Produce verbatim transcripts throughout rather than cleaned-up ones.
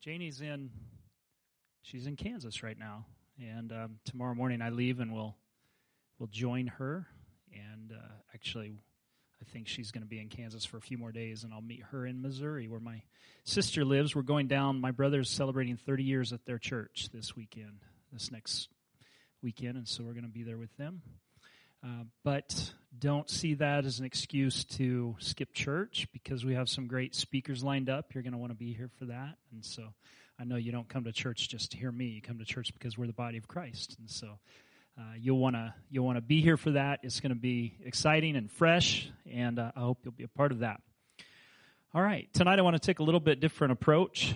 Janie's in, she's in Kansas right now, and um, tomorrow morning I leave and we'll, we'll join her, and uh, actually I think she's going to be in Kansas for a few more days, and I'll meet her in Missouri where my sister lives. We're going down. My brother's celebrating thirty years at their church this weekend, this next weekend, and so we're going to be there with them. Uh, but don't see that as an excuse to skip church, because we have some great speakers lined up. You're going to want to be here for that. And so I know you don't come to church just to hear me. You come to church because we're the body of Christ. And so uh, you'll want to you'll want to be here for that. It's going to be exciting and fresh, and uh, I hope you'll be a part of that. All right. Tonight I want to take a little bit different approach.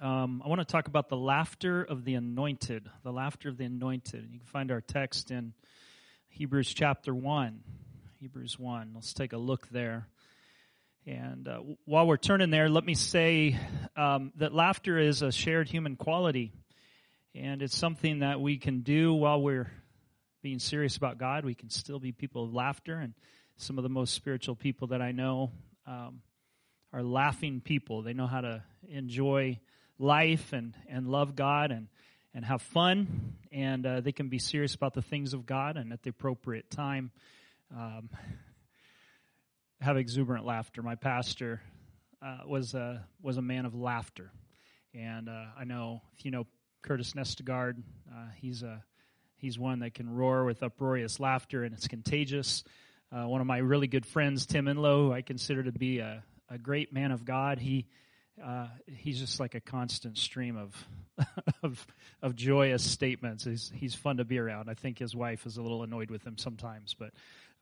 Um, I want to talk about the laughter of the anointed, the laughter of the anointed. And you can find our text in Hebrews chapter one, Hebrews one. Let's take a look there. And uh, while we're turning there, let me say um, that laughter is a shared human quality. And it's something that we can do while we're being serious about God. We can still be people of laughter. And some of the most spiritual people that I know um, are laughing people. They know how to enjoy life and, and love God and and have fun, and uh, they can be serious about the things of God, and at the appropriate time, um, have exuberant laughter. My pastor uh, was a, was a man of laughter, and uh, I know, if you know Curtis Nestegaard, uh, he's, a, he's one that can roar with uproarious laughter, and it's contagious. Uh, one of my really good friends, Tim Inlow, who I consider to be a, a great man of God, he Uh, he's just like a constant stream of of of joyous statements. He's he's fun to be around. I think his wife is a little annoyed with him sometimes, but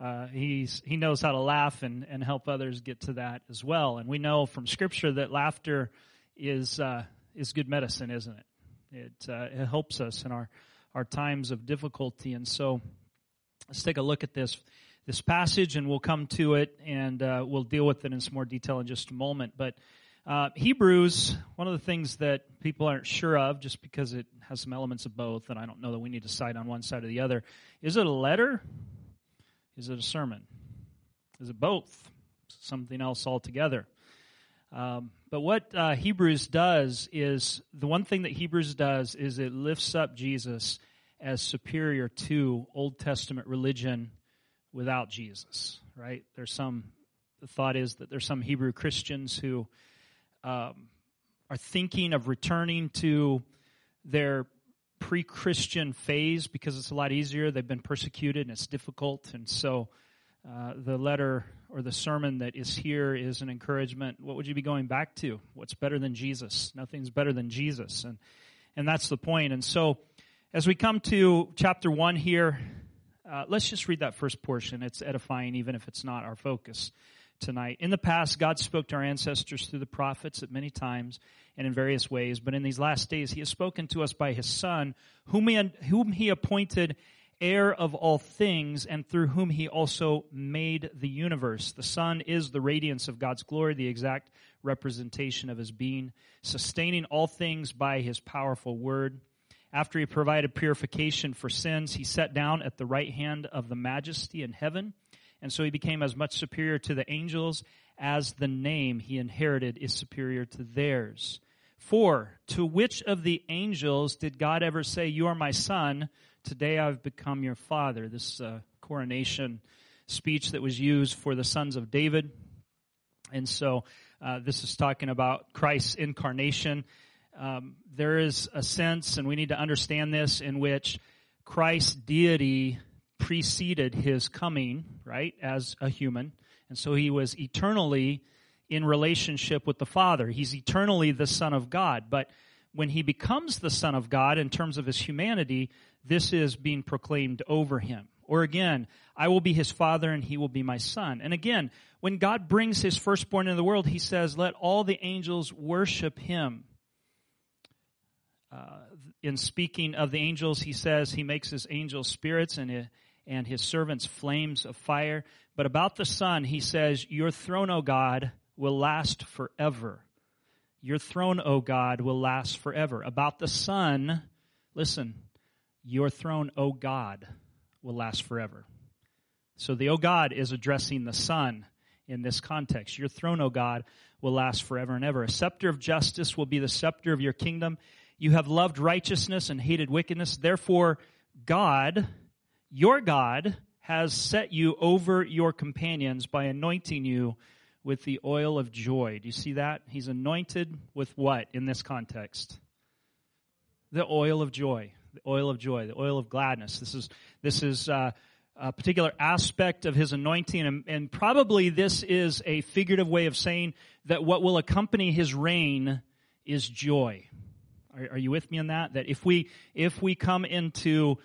uh, he's he knows how to laugh and, and help others get to that as well. And we know from Scripture that laughter is uh, is good medicine, isn't it? It uh, it helps us in our our times of difficulty. And so let's take a look at this this passage, and we'll come to it, and uh, we'll deal with it in some more detail in just a moment, but. Uh, Hebrews, one of the things that people aren't sure of, just because it has some elements of both, and I don't know that we need to side on one side or the other. Is it a letter? Is it a sermon? Is it both? Something else altogether. Um, but what uh, Hebrews does is, the one thing that Hebrews does is it lifts up Jesus as superior to Old Testament religion without Jesus, right? There's some, the thought is that there's some Hebrew Christians who Um, are thinking of returning to their pre-Christian phase because it's a lot easier. They've been persecuted and it's difficult. And so uh, the letter or the sermon that is here is an encouragement. What would you be going back to? What's better than Jesus? Nothing's better than Jesus. And and that's the point. And so as we come to chapter one here, uh, let's just read that first portion. It's edifying even if it's not our focus tonight. In the past, God spoke to our ancestors through the prophets at many times and in various ways, but in these last days, He has spoken to us by His Son, whom He, whom he appointed heir of all things, and through whom He also made the universe. The Son is the radiance of God's glory, the exact representation of His being, sustaining all things by His powerful word. After He provided purification for sins, He sat down at the right hand of the Majesty in heaven. And so He became as much superior to the angels as the name He inherited is superior to theirs. For to which of the angels did God ever say, "You are my son, today I've become your father"? This uh, coronation speech that was used for the sons of David. And so uh, this is talking about Christ's incarnation. Um, there is a sense, and we need to understand this, in which Christ's deity preceded His coming, right, as a human. And so He was eternally in relationship with the Father. He's eternally the Son of God. But when He becomes the Son of God in terms of His humanity, this is being proclaimed over Him. Or again, I will be His Father and He will be my Son. And again, when God brings His firstborn into the world, He says, let all the angels worship Him. Uh, in speaking of the angels, he says he makes his angels spirits and his, and his servants flames of fire. But about the Son, he says, your throne, O God, will last forever. Your throne, O God, will last forever. About the Son, listen, your throne, O God, will last forever. So the O God is addressing the Son in this context. Your throne, O God, will last forever and ever. A scepter of justice will be the scepter of your kingdom. You have loved righteousness and hated wickedness. Therefore, God, your God, has set you over your companions by anointing you with the oil of joy. Do you see that? He's anointed with what in this context? The oil of joy, the oil of joy, the oil of gladness. This is this is uh, a particular aspect of his anointing, and, and probably this is a figurative way of saying that what will accompany his reign is joy. Are, are you with me on that? That if we if we come into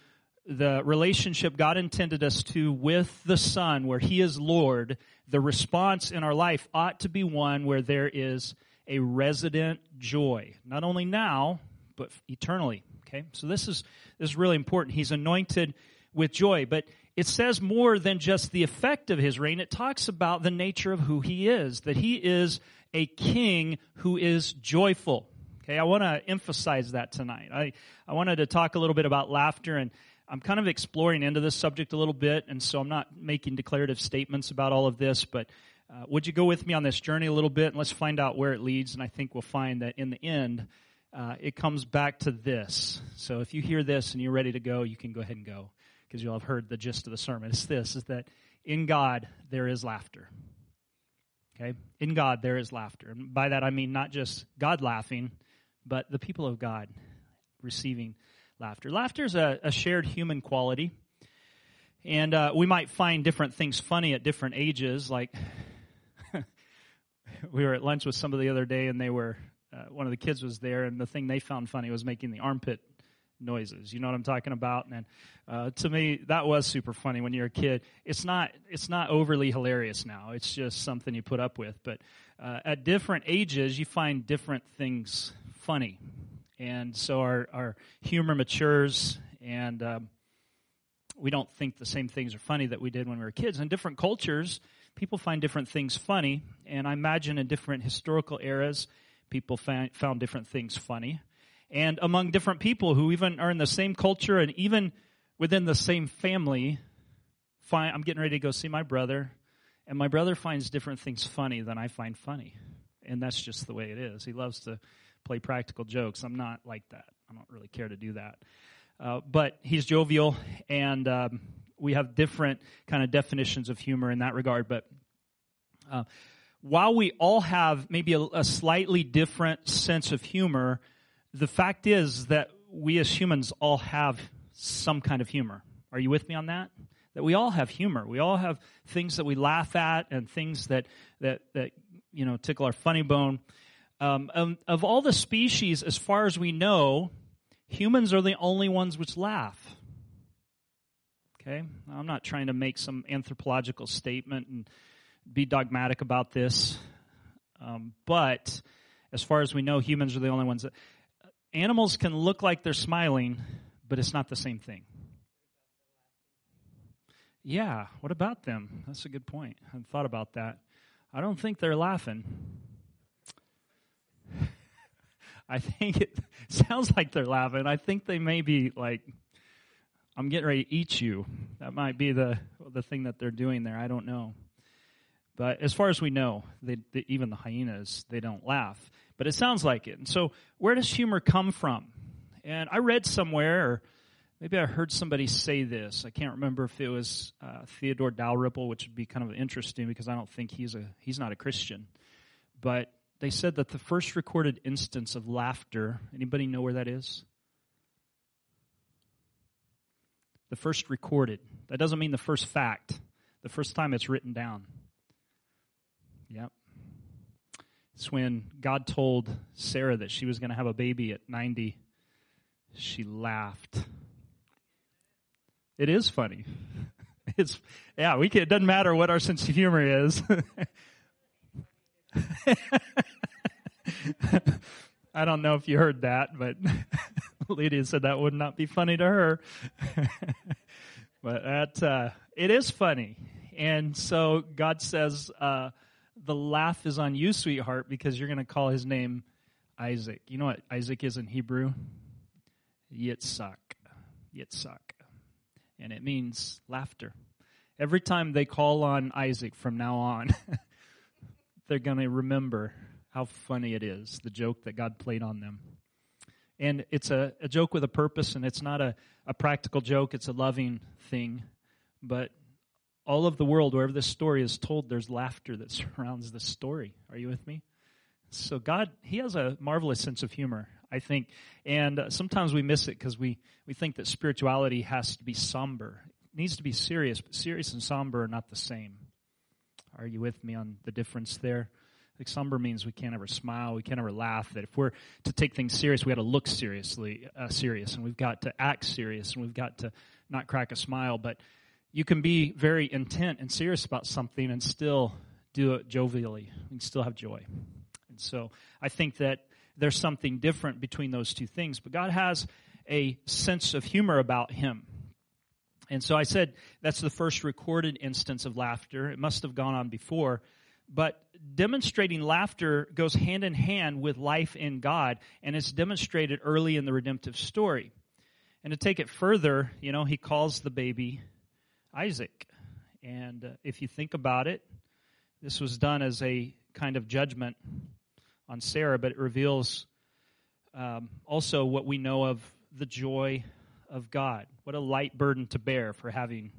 the relationship God intended us to with the Son, where He is Lord, the response in our life ought to be one where there is a resident joy, not only now, but eternally, okay? So this is this is really important. He's anointed with joy, but it says more than just the effect of his reign. It talks about the nature of who he is, that he is a king who is joyful, okay? I want to emphasize that tonight. I, I wanted to talk a little bit about laughter, and I'm kind of exploring into this subject a little bit, and so I'm not making declarative statements about all of this, but uh, would you go with me on this journey a little bit, and let's find out where it leads, and I think we'll find that in the end, Uh, it comes back to this. So if you hear this and you're ready to go, you can go ahead and go, because you'll have heard the gist of the sermon. It's this, is that in God, there is laughter. Okay? In God, there is laughter. And by that, I mean not just God laughing, but the people of God receiving laughter. Laughter is a, a shared human quality. And uh, we might find different things funny at different ages. Like, we were at lunch with somebody the other day, and they were... Uh, one of the kids was there, and the thing they found funny was making the armpit noises. You know what I'm talking about? And uh, to me, that was super funny when you're a kid. It's not it's not overly hilarious now. It's just something you put up with. But uh, at different ages, you find different things funny. And so our, our humor matures, and um, we don't think the same things are funny that we did when we were kids. In different cultures, people find different things funny. And I imagine in different historical eras, people found different things funny. And among different people who even are in the same culture and even within the same family, find, I'm getting ready to go see my brother, and my brother finds different things funny than I find funny. And that's just the way it is. He loves to play practical jokes. I'm not like that. I don't really care to do that. Uh, but he's jovial, and um, we have different kind of definitions of humor in that regard. But... Uh, While we all have maybe a, a slightly different sense of humor, the fact is that we as humans all have some kind of humor. Are you with me on that? That we all have humor. We all have things that we laugh at and things that, that, that you know, tickle our funny bone. Um, of, of all the species, as far as we know, humans are the only ones which laugh. Okay? I'm not trying to make some anthropological statement and be dogmatic about this, um, but as far as we know, humans are the only ones that... Animals can look like they're smiling, but it's not the same thing. Yeah, what about them? That's a good point. I hadn't thought about that. I don't think they're laughing. I think it sounds like they're laughing. I think they may be like, I'm getting ready to eat you. That might be the the thing that they're doing there. I don't know. But as far as we know, they, they, even the hyenas, they don't laugh. But it sounds like it. And so where does humor come from? And I read somewhere, or maybe I heard somebody say this. I can't remember if it was uh, Theodore Dalrymple, which would be kind of interesting because I don't think he's a he's not a Christian. But they said that the first recorded instance of laughter, anybody know where that is? The first recorded. That doesn't mean the first fact. The first time it's written down. Yep. It's when God told Sarah that she was going to have a baby at ninety. She laughed. It is funny. It's yeah, we can, it doesn't matter what our sense of humor is. I don't know if you heard that, but Lydia said that would not be funny to her. But that uh, it is funny. And so God says, uh, the laugh is on you, sweetheart, because you're going to call his name Isaac. You know what Isaac is in Hebrew? Yitzhak. Yitzhak. And it means laughter. Every time they call on Isaac from now on, they're going to remember how funny it is, the joke that God played on them. And it's a, a joke with a purpose, and it's not a, a practical joke. It's a loving thing. But all of the world, wherever this story is told, there's laughter that surrounds the story. Are you with me? So God, he has a marvelous sense of humor, I think. And uh, sometimes we miss it because we, we think that spirituality has to be somber. It needs to be serious, but serious and somber are not the same. Are you with me on the difference there? Like somber means we can't ever smile, we can't ever laugh, that if we're to take things serious, we got to look seriously, uh, serious, and we've got to act serious, and we've got to not crack a smile. But you can be very intent and serious about something and still do it jovially. We can still have joy. And so I think that there's something different between those two things. But God has a sense of humor about him. And so I said that's the first recorded instance of laughter. It must have gone on before. But demonstrating laughter goes hand in hand with life in God, and it's demonstrated early in the redemptive story. And to take it further, you know, he calls the baby Isaac. And uh, if you think about it, this was done as a kind of judgment on Sarah, but it reveals um, also what we know of the joy of God. What a light burden to bear for having...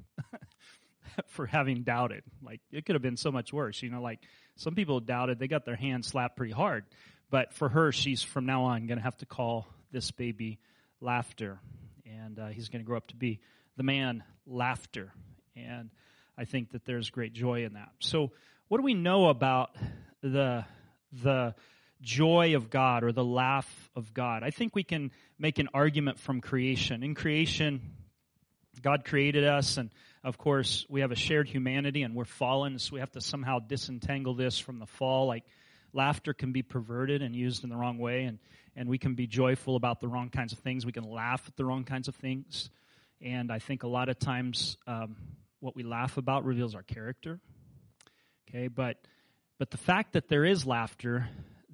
for having doubted. Like, it could have been so much worse. You know, like, some people doubted. They got their hands slapped pretty hard. But for her, she's from now on going to have to call this baby Laughter. And uh, he's going to grow up to be the man Laughter. And I think that there's great joy in that. So what do we know about the the joy of God or the laugh of God? I think we can make an argument from creation. In creation, God created us, and of course, we have a shared humanity, and we're fallen, so we have to somehow disentangle this from the fall. Like, laughter can be perverted and used in the wrong way, and, and we can be joyful about the wrong kinds of things. We can laugh at the wrong kinds of things, and I think a lot of times um, what we laugh about reveals our character, okay? But but the fact that there is laughter,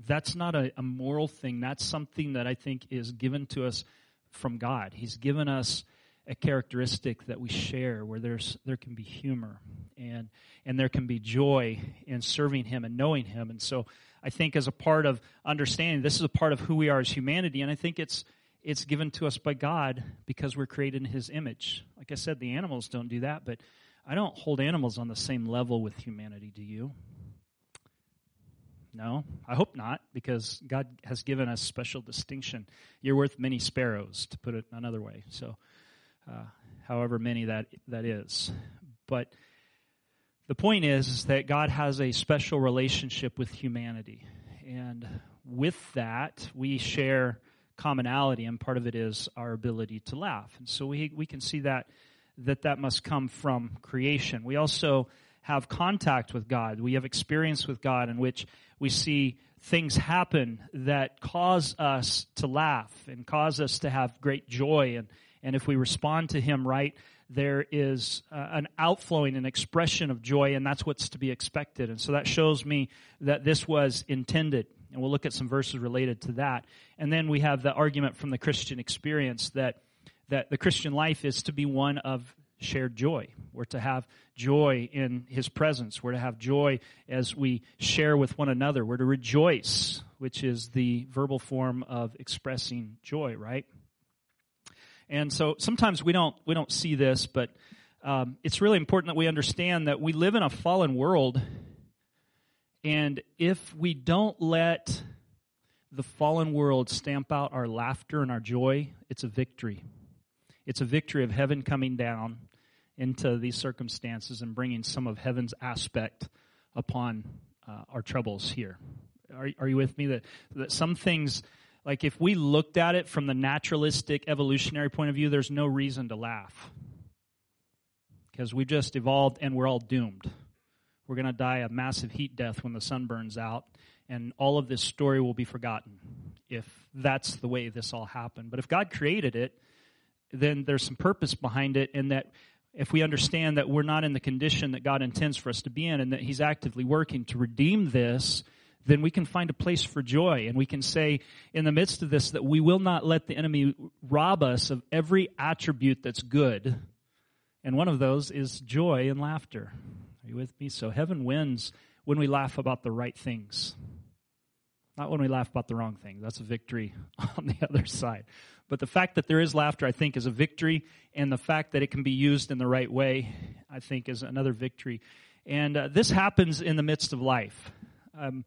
that's not a, a moral thing. That's something that I think is given to us from God. He's given us a characteristic that we share, where there's there can be humor and and there can be joy in serving him and knowing him. And so I think as a part of understanding, this is a part of who we are as humanity, and I think it's it's given to us by God because we're created in his image. Like I said, the animals don't do that, but I don't hold animals on the same level with humanity, do you? No, I hope not, because God has given us special distinction. You're worth many sparrows, to put it another way. So Uh, however many that that is. But the point is, is that God has a special relationship with humanity. And with that, we share commonality, and part of it is our ability to laugh. And so we we can see that that, that must come from creation. We also have contact with God. We have experience with God in which we see things happen that cause us to laugh and cause us to have great joy. And And if we respond to him right, there is uh, an outflowing, an expression of joy, and that's what's to be expected. And so that shows me that this was intended. And we'll look at some verses related to that. And then we have the argument from the Christian experience that, that the Christian life is to be one of shared joy. We're to have joy in his presence. We're to have joy as we share with one another. We're to rejoice, which is the verbal form of expressing joy, right? And so sometimes we don't we don't see this, but um, it's really important that we understand that we live in a fallen world, and if we don't let the fallen world stamp out our laughter and our joy, it's a victory. It's a victory of heaven coming down into these circumstances and bringing some of heaven's aspect upon uh, our troubles here. Are, are you with me? That, that some things... Like, if we looked at it from the naturalistic, evolutionary point of view, there's no reason to laugh. Because we've just evolved, and we're all doomed. We're going to die a massive heat death when the sun burns out, and all of this story will be forgotten. if that's the way this all happened. But if God created it, then there's some purpose behind it, and that if we understand that we're not in the condition that God intends for us to be in and that he's actively working to redeem this, then we can find a place for joy. And we can say in the midst of this that we will not let the enemy rob us of every attribute that's good. And one of those is joy and laughter. Are you with me? So heaven wins when we laugh about the right things. Not when we laugh about the wrong things. That's a victory on the other side. But the fact that there is laughter, I think, is a victory. And the fact that it can be used in the right way, I think, is another victory. And uh, this happens in the midst of life. Um,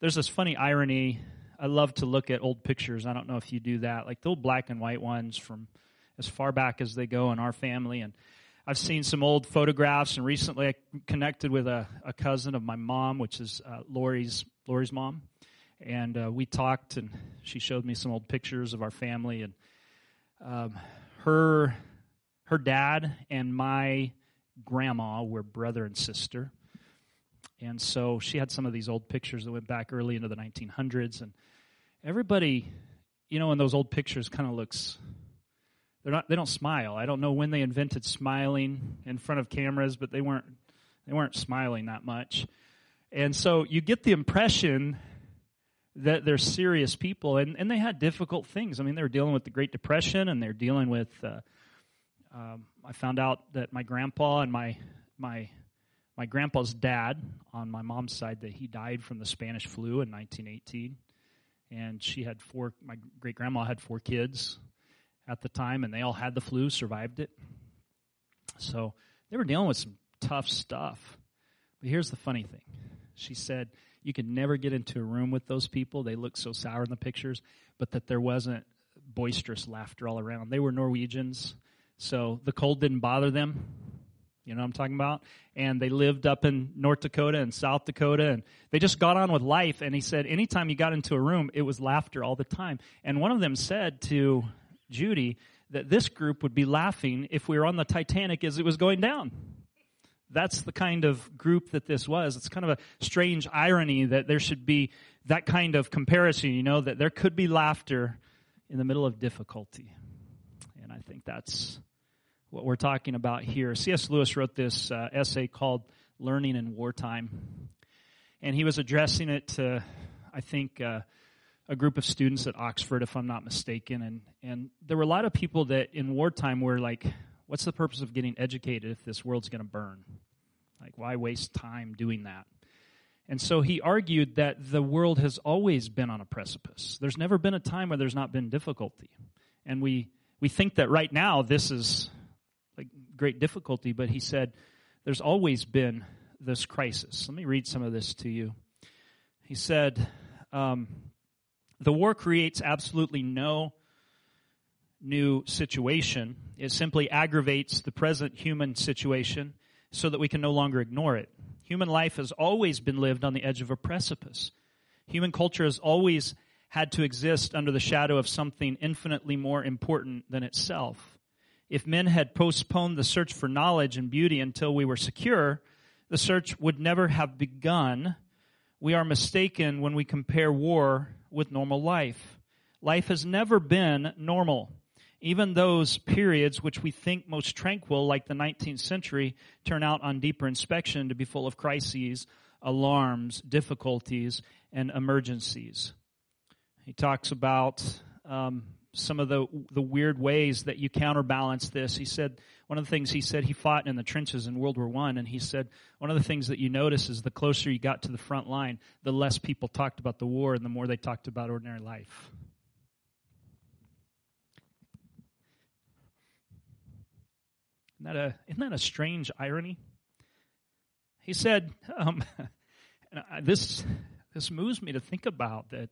there's this funny irony. I love to look at old pictures. I don't know if you do that. Like the old black and white ones from as far back as they go in our family. And I've seen some old photographs. And recently I connected with a, a cousin of my mom, which is uh, Lori's Lori's mom. And uh, we talked, and she showed me some old pictures of our family. And um, her her dad and my grandma were brother and sister. And so she had some of these old pictures that went back early into the nineteen hundreds. And everybody, you know, in those old pictures kind of looks, they're not, they don't smile. I don't know when they invented smiling in front of cameras, but they weren't they weren't smiling that much. And so you get the impression that they're serious people, and, and they had difficult things. I mean, they were dealing with the Great Depression, and they're dealing with, uh, um, I found out that my grandpa and my my my grandpa's dad on my mom's side, that he died from the Spanish flu in nineteen eighteen, and she had four, my great-grandma had four kids at the time, and they all had the flu, survived it. So they were dealing with some tough stuff. But here's the funny thing. She said, you could never get into a room with those people. They looked so sour in the pictures, but that there wasn't boisterous laughter all around. They were Norwegians, so the cold didn't bother them. You know what I'm talking about? And they lived up in North Dakota and South Dakota, and they just got on with life. And he said anytime you got into a room, it was laughter all the time. And one of them said to Judy that this group would be laughing if we were on the Titanic as it was going down. That's the kind of group that this was. It's kind of a strange irony that there should be that kind of comparison, you know, that there could be laughter in the middle of difficulty. And I think that's what we're talking about here. C S. Lewis wrote this uh, essay called Learning in Wartime. And he was addressing it to, I think, uh, a group of students at Oxford, if I'm not mistaken. And, and there were a lot of people that in wartime were like, what's the purpose of getting educated if this world's going to burn? Like, why waste time doing that? And so he argued that the world has always been on a precipice. There's never been a time where there's not been difficulty. And we, we think that right now this is like great difficulty, but he said there's always been this crisis. Let me read some of this to you. He said, um, the war creates absolutely no new situation. It simply aggravates the present human situation so that we can no longer ignore it. Human life has always been lived on the edge of a precipice. Human culture has always had to exist under the shadow of something infinitely more important than itself. If men had postponed the search for knowledge and beauty until we were secure, the search would never have begun. We are mistaken when we compare war with normal life. Life has never been normal. Even those periods which we think most tranquil, like the nineteenth century, turn out on deeper inspection to be full of crises, alarms, difficulties, and emergencies. He talks about um, some of the the weird ways that you counterbalance this. He said, one of the things he said, he fought in the trenches in World War One, and he said, one of the things that you notice is the closer you got to the front line, the less people talked about the war and the more they talked about ordinary life. Isn't that a, isn't that a strange irony? He said, um, and I, this this moves me to think about that,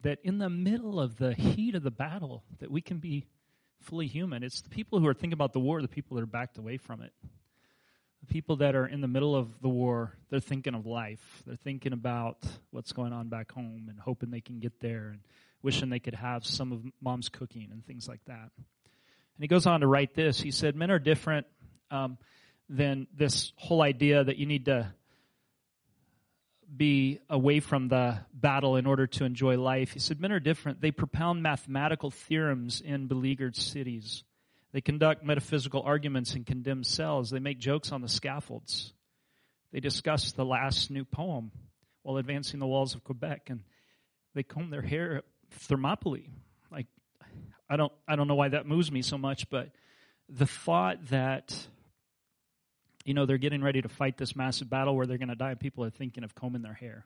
that in the middle of the heat of the battle, that we can be fully human. It's the people who are thinking about the war, the people that are backed away from it. The people that are in the middle of the war, they're thinking of life. They're thinking about what's going on back home and hoping they can get there and wishing they could have some of mom's cooking and things like that. And he goes on to write this. He said, men are different um, than this whole idea that you need to be away from the battle in order to enjoy life. He said, men are different. They propound mathematical theorems in beleaguered cities. They conduct metaphysical arguments in condemned cells. They make jokes on the scaffolds. They discuss the last new poem while advancing the walls of Quebec. And they comb their hair at Thermopylae. Like, I don't, I don't know why that moves me so much, but the thought that, you know, they're getting ready to fight this massive battle where they're going to die, and people are thinking of combing their hair.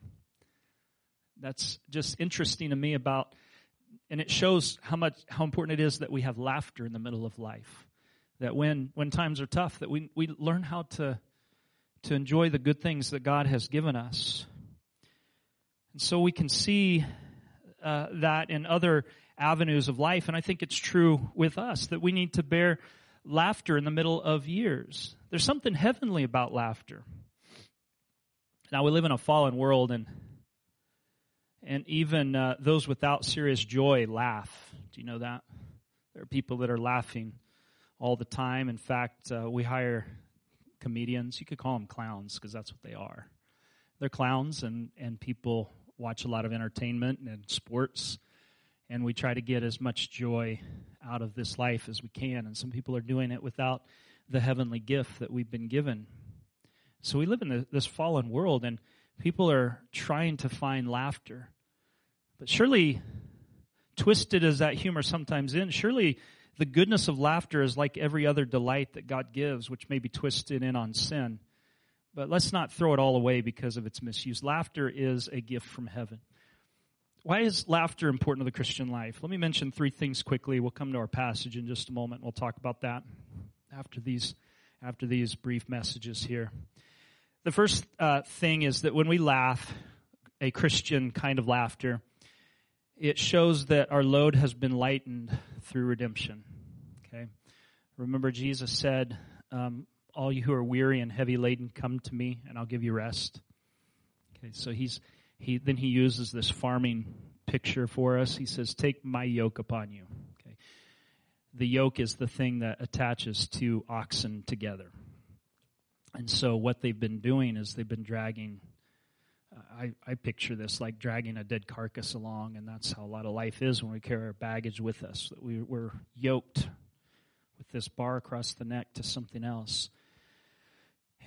That's just interesting to me about, and it shows how much, how important it is that we have laughter in the middle of life. That when, when times are tough, that we, we learn how to, to enjoy the good things that God has given us. And so we can see uh, that in other avenues of life, and I think it's true with us, that we need to bear laughter in the middle of years. There's something heavenly about laughter. Now, we live in a fallen world, and and even uh, those without serious joy laugh. Do you know that? There are people that are laughing all the time. In fact, uh, we hire comedians. You could call them clowns because that's what they are. They're clowns, and, and people watch a lot of entertainment and sports, and we try to get as much joy out of this life as we can. And some people are doing it without the heavenly gift that we've been given. So we live in the, this fallen world, and people are trying to find laughter. But surely, twisted as that humor sometimes is, surely the goodness of laughter is like every other delight that God gives, which may be twisted in on sin. But let's not throw it all away because of its misuse. Laughter is a gift from heaven. Why is laughter important to the Christian life? Let me mention three things quickly. We'll come to our passage in just a moment. We'll talk about that after these after these brief messages here. The first uh, thing is that when we laugh, a Christian kind of laughter, it shows that our load has been lightened through redemption. Okay, remember Jesus said, um, all you who are weary and heavy laden, come to me, and I'll give you rest. Okay, so he's... He, then he uses this farming picture for us. He says, take my yoke upon you. Okay. The yoke is the thing that attaches two oxen together. And so what they've been doing is they've been dragging, uh, I, I picture this like dragging a dead carcass along, and that's how a lot of life is when we carry our baggage with us. That we, we're yoked with this bar across the neck to something else.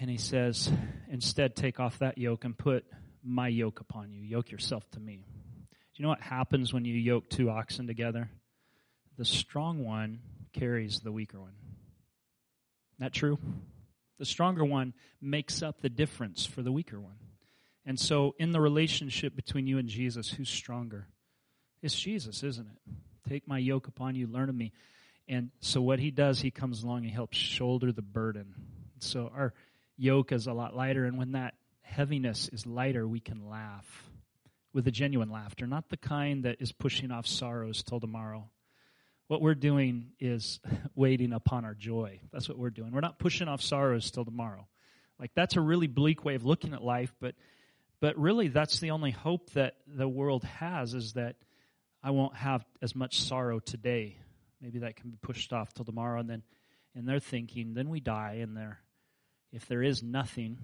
And he says, instead take off that yoke and put my yoke upon you. Yoke yourself to me. Do you know what happens when you yoke two oxen together? The strong one carries the weaker one. Isn't that true? The stronger one makes up the difference for the weaker one. And so in the relationship between you and Jesus, who's stronger? It's Jesus, isn't it? Take my yoke upon you, learn of me. And so what he does, he comes along and helps shoulder the burden. So our yoke is a lot lighter, and when that heaviness is lighter, we can laugh with a genuine laughter, not the kind that is pushing off sorrows till tomorrow. What we're doing is waiting upon our joy. That's what we're doing. We're not pushing off sorrows till tomorrow. Like, that's a really bleak way of looking at life, but but really that's the only hope that the world has, is that I won't have as much sorrow today. Maybe that can be pushed off till tomorrow, and then and they're thinking, then we die, and there if there is nothing,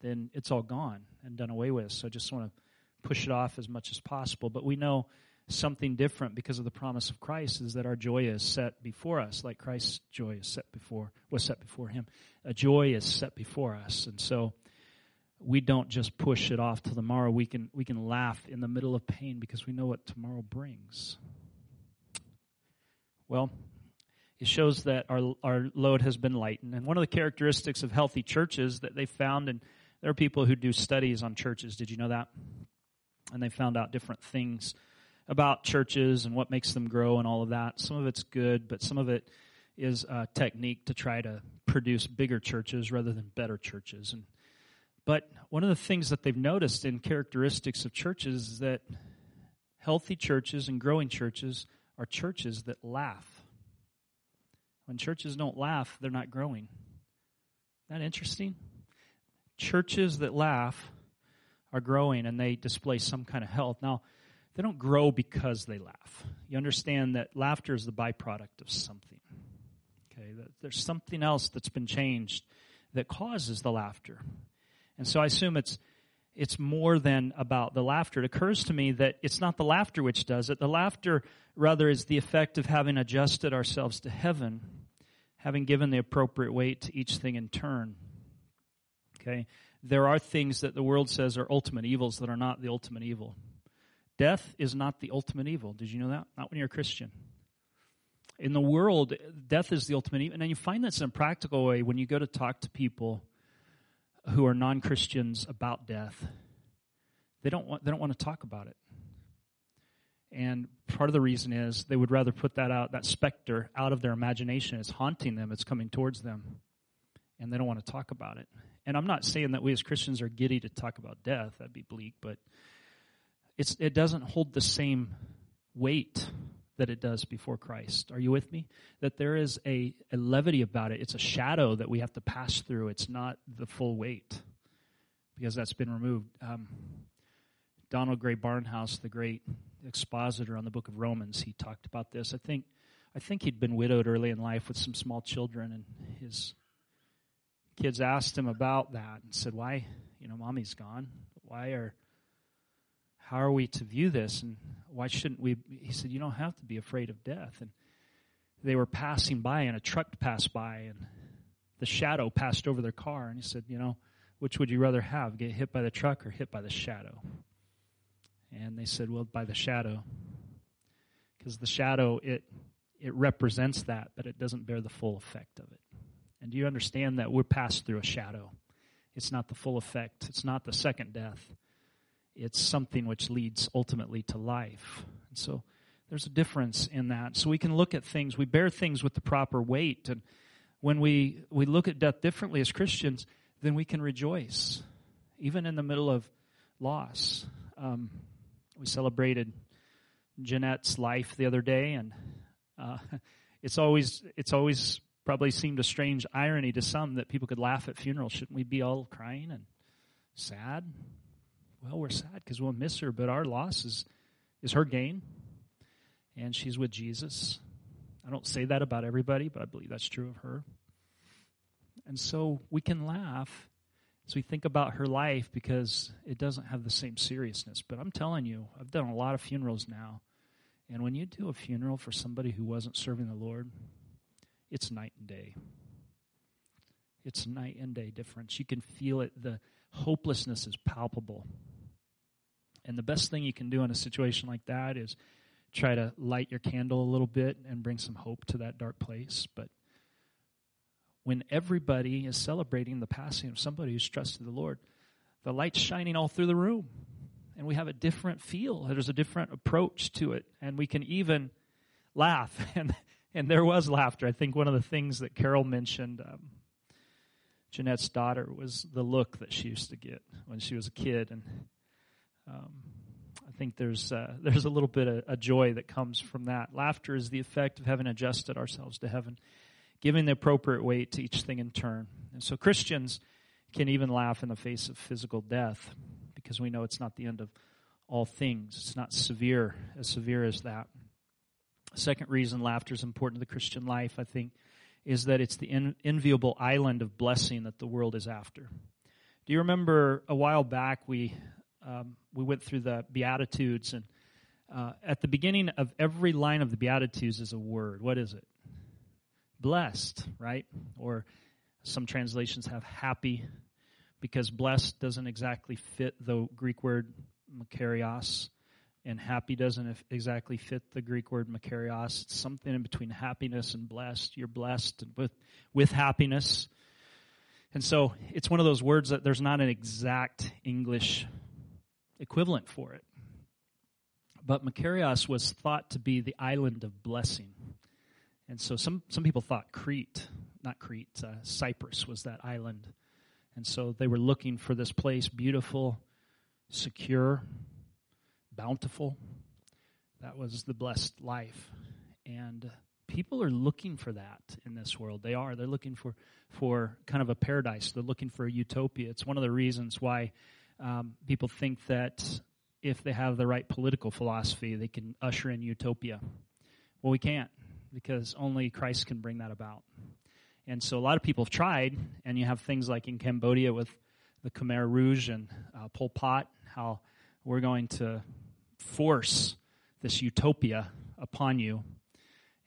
then it's all gone and done away with. So I just want to push it off as much as possible. But we know something different because of the promise of Christ is that our joy is set before us, like Christ's joy is set before was set before him. A joy is set before us. And so we don't just push it off till tomorrow. We can we can laugh in the middle of pain because we know what tomorrow brings. Well, it shows that our our load has been lightened. And one of the characteristics of healthy churches that they found in there are people who do studies on churches. Did you know that? And they found out different things about churches and what makes them grow and all of that. Some of it's good, but some of it is a technique to try to produce bigger churches rather than better churches. And but one of the things that they've noticed in characteristics of churches is that healthy churches and growing churches are churches that laugh. When churches don't laugh, they're not growing. Isn't that interesting? Churches that laugh are growing, and they display some kind of health. Now, they don't grow because they laugh. You understand that laughter is the byproduct of something. Okay, there's something else that's been changed that causes the laughter. And so I assume it's It's more than about the laughter. It occurs to me that it's not the laughter which does it. The laughter, rather, is the effect of having adjusted ourselves to heaven, having given the appropriate weight to each thing in turn. Okay? There are things that the world says are ultimate evils that are not the ultimate evil. Death is not the ultimate evil. Did you know that? Not when you're a Christian. In the world, death is the ultimate evil. And then you find this in a practical way when you go to talk to people who are non-Christians about death. They don't want, they don't want to talk about it. And part of the reason is they would rather put that out, that specter out of their imagination. It's haunting them. It's coming towards them. And they don't want to talk about it. And I'm not saying that we as Christians are giddy to talk about death. That'd be bleak. But it's it doesn't hold the same weight that it does before Christ. Are you with me? That there is a, a levity about it. It's a shadow that we have to pass through. It's not the full weight because that's been removed. Um, Donald Gray Barnhouse, the great expositor on the book of Romans, he talked about this. I think I think he'd been widowed early in life with some small children, and his kids asked him about that and said, why, you know, mommy's gone. Why are How are we to view this, and why shouldn't we? He said, you don't have to be afraid of death. And they were passing by, and a truck passed by, and the shadow passed over their car. And he said, you know, which would you rather have, get hit by the truck or hit by the shadow? And they said, well, by the shadow. Because the shadow, it it represents that, but it doesn't bear the full effect of it. And do you understand that we're passed through a shadow? It's not the full effect. It's not the second death. It's something which leads ultimately to life. And so there's a difference in that. So we can look at things, we bear things with the proper weight. And when we, we look at death differently as Christians, then we can rejoice, even in the middle of loss. Um, we celebrated Jeanette's life the other day, and uh, it's always it's always probably seemed a strange irony to some that people could laugh at funerals. Shouldn't we be all crying and sad? Well, we're sad because we'll miss her, but our loss is, is her gain, and she's with Jesus. I don't say that about everybody, but I believe that's true of her. And so we can laugh as we think about her life because it doesn't have the same seriousness. But I'm telling you, I've done a lot of funerals now, and when you do a funeral for somebody who wasn't serving the Lord, it's night and day. It's night and day difference. You can feel it. The hopelessness is palpable. And the best thing you can do in a situation like that is try to light your candle a little bit and bring some hope to that dark place. But when everybody is celebrating the passing of somebody who's trusted the Lord, the light's shining all through the room, and we have a different feel. There's a different approach to it, and we can even laugh. And and there was laughter. I think one of the things that Carol mentioned, um, Jeanette's daughter, was the look that she used to get when she was a kid. And um, I think there's uh, there's a little bit of a joy that comes from that. Laughter is the effect of having adjusted ourselves to heaven, giving the appropriate weight to each thing in turn. And so Christians can even laugh in the face of physical death because we know it's not the end of all things. It's not severe, as severe as that. The second reason laughter is important to the Christian life, I think, is that it's the en- enviable island of blessing that the world is after. Do you remember a while back we um, we went through the Beatitudes, and uh, at the beginning of every line of the Beatitudes is a word. What is it? Blessed, right? Or some translations have happy, because blessed doesn't exactly fit the Greek word makarios, and happy doesn't exactly fit the Greek word makarios. It's something in between happiness and blessed. You're blessed with, with happiness. And so it's one of those words that there's not an exact English equivalent for it. But makarios was thought to be the island of blessing. And so some, some people thought Crete, not Crete, uh, Cyprus was that island. And so they were looking for this place, beautiful, secure, bountiful. That was the blessed life. And people are looking for that in this world. They are. They're looking for, for kind of a paradise. They're looking for a utopia. It's one of the reasons why um, people think that if they have the right political philosophy, they can usher in utopia. Well, we can't, because only Christ can bring that about. And so a lot of people have tried, and you have things like in Cambodia with the Khmer Rouge and uh, Pol Pot, how we're going to force this utopia upon you.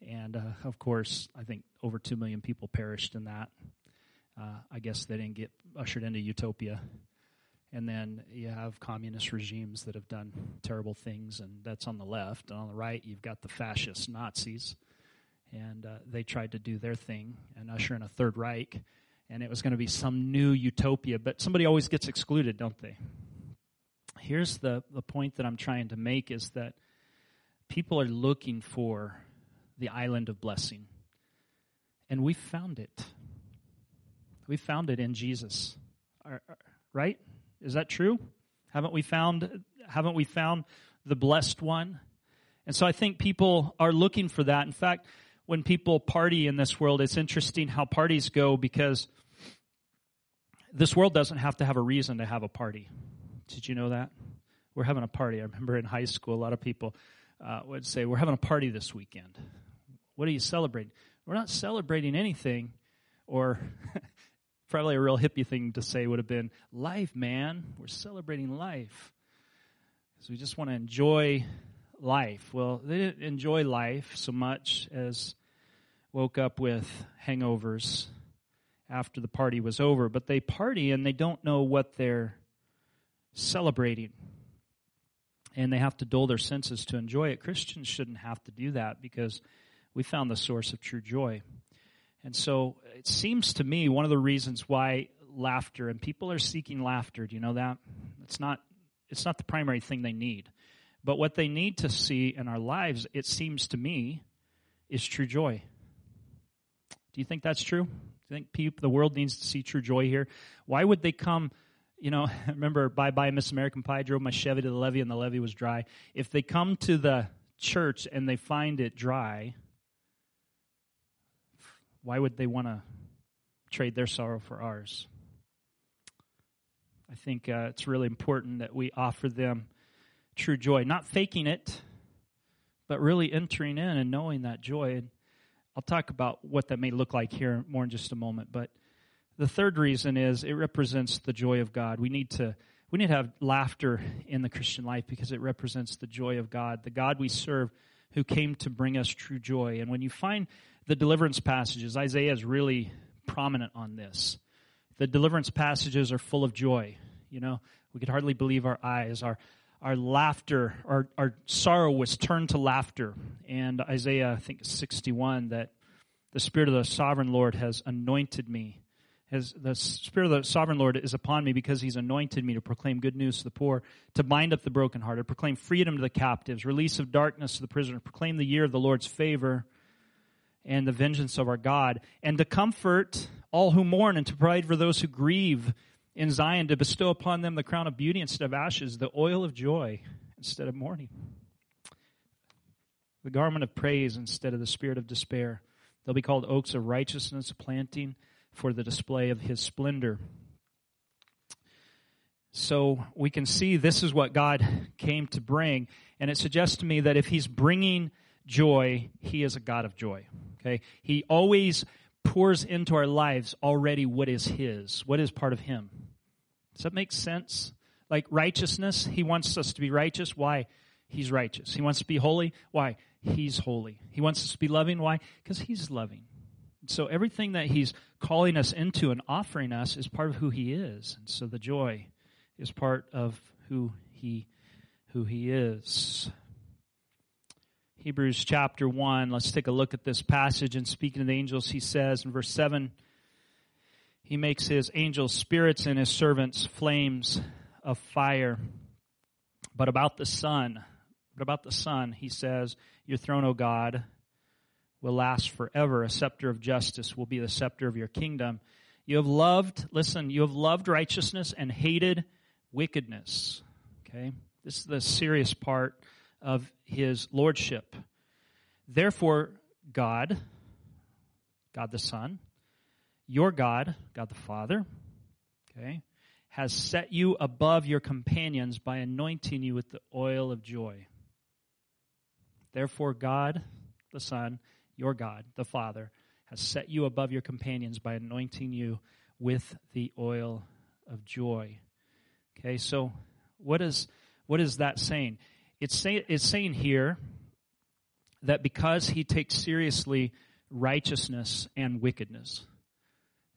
And, uh, of course, I think over two million people perished in that. Uh, I guess they didn't get ushered into utopia. And then you have communist regimes that have done terrible things, and that's on the left. And on the right, you've got the fascist Nazis, and uh, they tried to do their thing and usher in a Third Reich, and it was going to be some new utopia. But somebody always gets excluded, don't they? Here's the, the point that I'm trying to make is that people are looking for the island of blessing, and we found it. We found it in Jesus, right? Is that true? Haven't we found haven't we found the blessed one? And so I think people are looking for that. In fact, when people party in this world, it's interesting how parties go, because this world doesn't have to have a reason to have a party. Did you know that? We're having a party. I remember in high school, a lot of people uh, would say, we're having a party this weekend. What are you celebrating? We're not celebrating anything. Or probably a real hippie thing to say would have been, life, man. We're celebrating life. So we just want to enjoy life. Well, they didn't enjoy life so much as woke up with hangovers after the party was over. But they party, and they don't know what they're celebrating. And they have to dull their senses to enjoy it. Christians shouldn't have to do that, because we found the source of true joy. And so it seems to me one of the reasons why laughter, and people are seeking laughter, do you know that? It's not it's not the primary thing they need. But what they need to see in our lives, it seems to me, is true joy. Do you think that's true? Do you think people, the world needs to see true joy here? Why would they come, you know, I remember Bye Bye Miss American Pie, drove my Chevy to the levee and the levee was dry. If they come to the church and they find it dry, why would they want to trade their sorrow for ours? I think uh, it's really important that we offer them true joy, not faking it, but really entering in and knowing that joy. And I'll talk about what that may look like here more in just a moment. But the third reason is it represents the joy of God. We need to we need to have laughter in the Christian life, because it represents the joy of God, the God we serve, who came to bring us true joy. And when you find the deliverance passages, Isaiah is really prominent on this. The deliverance passages are full of joy. You know, we could hardly believe our eyes. Our our laughter, our, our sorrow was turned to laughter. And Isaiah, I think, sixty-one, that the Spirit of the Sovereign Lord has anointed me. Has the Spirit of the Sovereign Lord is upon me, because He's anointed me to proclaim good news to the poor, to bind up the brokenhearted, proclaim freedom to the captives, release of darkness to the prisoner, proclaim the year of the Lord's favor and the vengeance of our God, and to comfort all who mourn, and to provide for those who grieve in Zion, to bestow upon them the crown of beauty instead of ashes, the oil of joy instead of mourning, the garment of praise instead of the spirit of despair. They'll be called oaks of righteousness, a planting for the display of His splendor. So we can see this is what God came to bring, and it suggests to me that if He's bringing joy, He is a God of joy. Okay, He always pours into our lives already what is His, what is part of Him. Does that make sense? Like righteousness, He wants us to be righteous. Why? He's righteous. He wants us to be holy. Why? He's holy. He wants us to be loving. Why? Because He's loving. So everything that He's calling us into and offering us is part of who He is. And so the joy is part of who He, who He is. Hebrews chapter one, let's take a look at this passage. And speaking of the angels, he says in verse seven, He makes His angels spirits and His servants flames of fire. But about the Son, but about the Son, he says, Your throne, O God, will last forever. A scepter of justice will be the scepter of Your kingdom. You have loved, listen, you have loved righteousness and hated wickedness. Okay, this is the serious part of His lordship. Therefore, God, God the Son, your God, God the Father, okay, has set you above your companions by anointing you with the oil of joy. Therefore, God the Son, your God the Father, has set you above your companions by anointing you with the oil of joy. Okay, so what is what is that saying? It's, say, it's saying here that because he takes seriously righteousness and wickedness,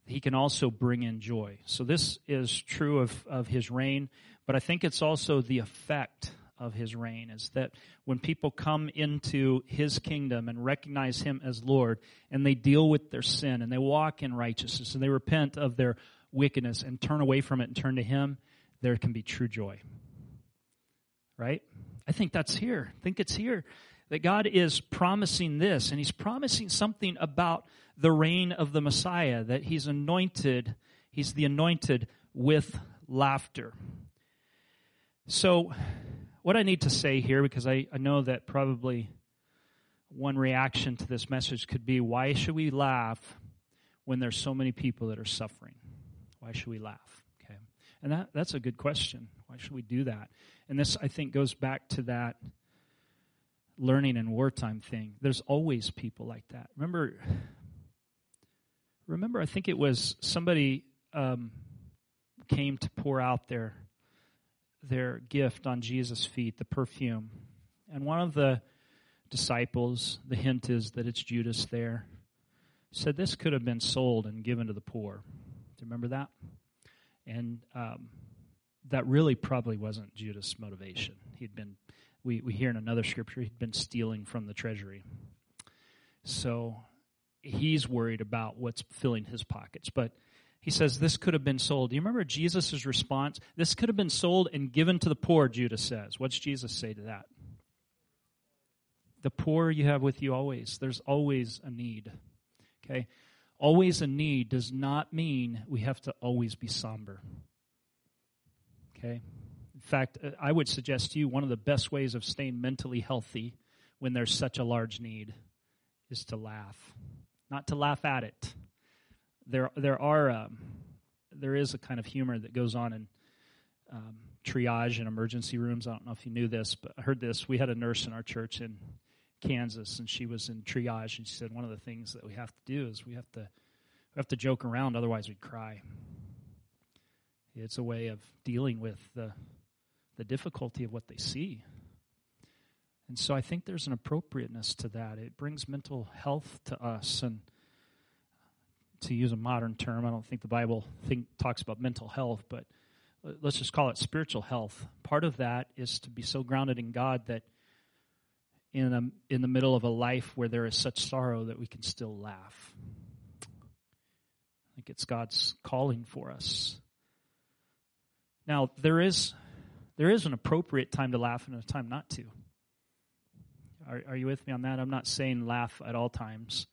he can also bring in joy. So this is true of, of his reign, but I think it's also the effect of his reign is that when people come into his kingdom and recognize him as Lord, and they deal with their sin, and they walk in righteousness, and they repent of their wickedness and turn away from it and turn to him, there can be true joy. Right? I think that's here. I think it's here that God is promising this, and he's promising something about the reign of the Messiah, that he's anointed, he's the anointed with laughter. So what I need to say here, because I, I know that probably one reaction to this message could be, why should we laugh when there's so many people that are suffering? Why should we laugh? Okay, and that, that's a good question. Why should we do that? And this, I think, goes back to that learning in wartime thing. There's always people like that. Remember, remember, I think it was somebody um, came to pour out their their gift on Jesus' feet, the perfume. And one of the disciples, the hint is that it's Judas there, said this could have been sold and given to the poor. Do you remember that? And um, that really probably wasn't Judas' motivation. He'd been... We we hear in another scripture he'd been stealing from the treasury. So he's worried about what's filling his pockets. But he says, this could have been sold. Do you remember Jesus' response? This could have been sold and given to the poor, Judas says. What's Jesus say to that? The poor you have with you always. There's always a need. Okay? Always a need does not mean we have to always be somber. Okay? In fact, I would suggest to you one of the best ways of staying mentally healthy when there's such a large need is to laugh, not to laugh at it. There, there are, um, there is a kind of humor that goes on in um, triage and emergency rooms. I don't know if you knew this, but I heard this. We had a nurse in our church in Kansas, and she was in triage, and she said one of the things that we have to do is we have to, we have to joke around, otherwise we'd cry. It's a way of dealing with the the difficulty of what they see. And so I think there's an appropriateness to that. It brings mental health to us. And to use a modern term, I don't think the Bible think, talks about mental health, but let's just call it spiritual health. Part of that is to be so grounded in God that in a, in the middle of a life where there is such sorrow that we can still laugh. I think it's God's calling for us. Now, there is... There is an appropriate time to laugh and a time not to. Are, are you with me on that? I'm not saying laugh at all times,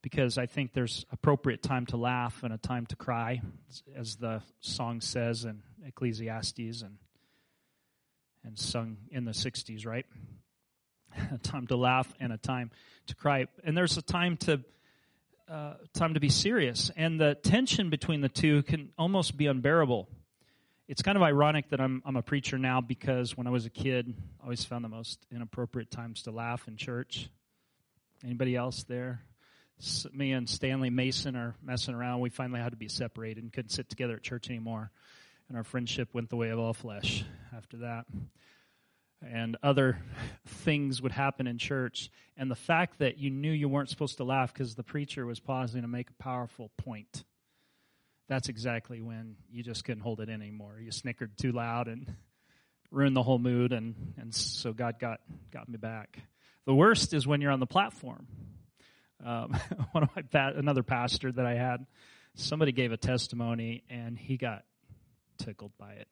because I think there's appropriate time to laugh and a time to cry, as the song says in Ecclesiastes and and sung in the sixties, right? A time to laugh and a time to cry. And there's a time to uh, time to be serious, and the tension between the two can almost be unbearable. It's kind of ironic that I'm I'm a preacher now, because when I was a kid, I always found the most inappropriate times to laugh in church. Anybody else there? So me and Stanley Mason are messing around. We finally had to be separated and couldn't sit together at church anymore. And our friendship went the way of all flesh after that. And other things would happen in church. And the fact that you knew you weren't supposed to laugh because the preacher was pausing to make a powerful point, that's exactly when you just couldn't hold it in anymore. You snickered too loud and ruined the whole mood, and, and so God got, got me back. The worst is when you're on the platform. Um, one of my pa- another pastor that I had, somebody gave a testimony, and he got tickled by it.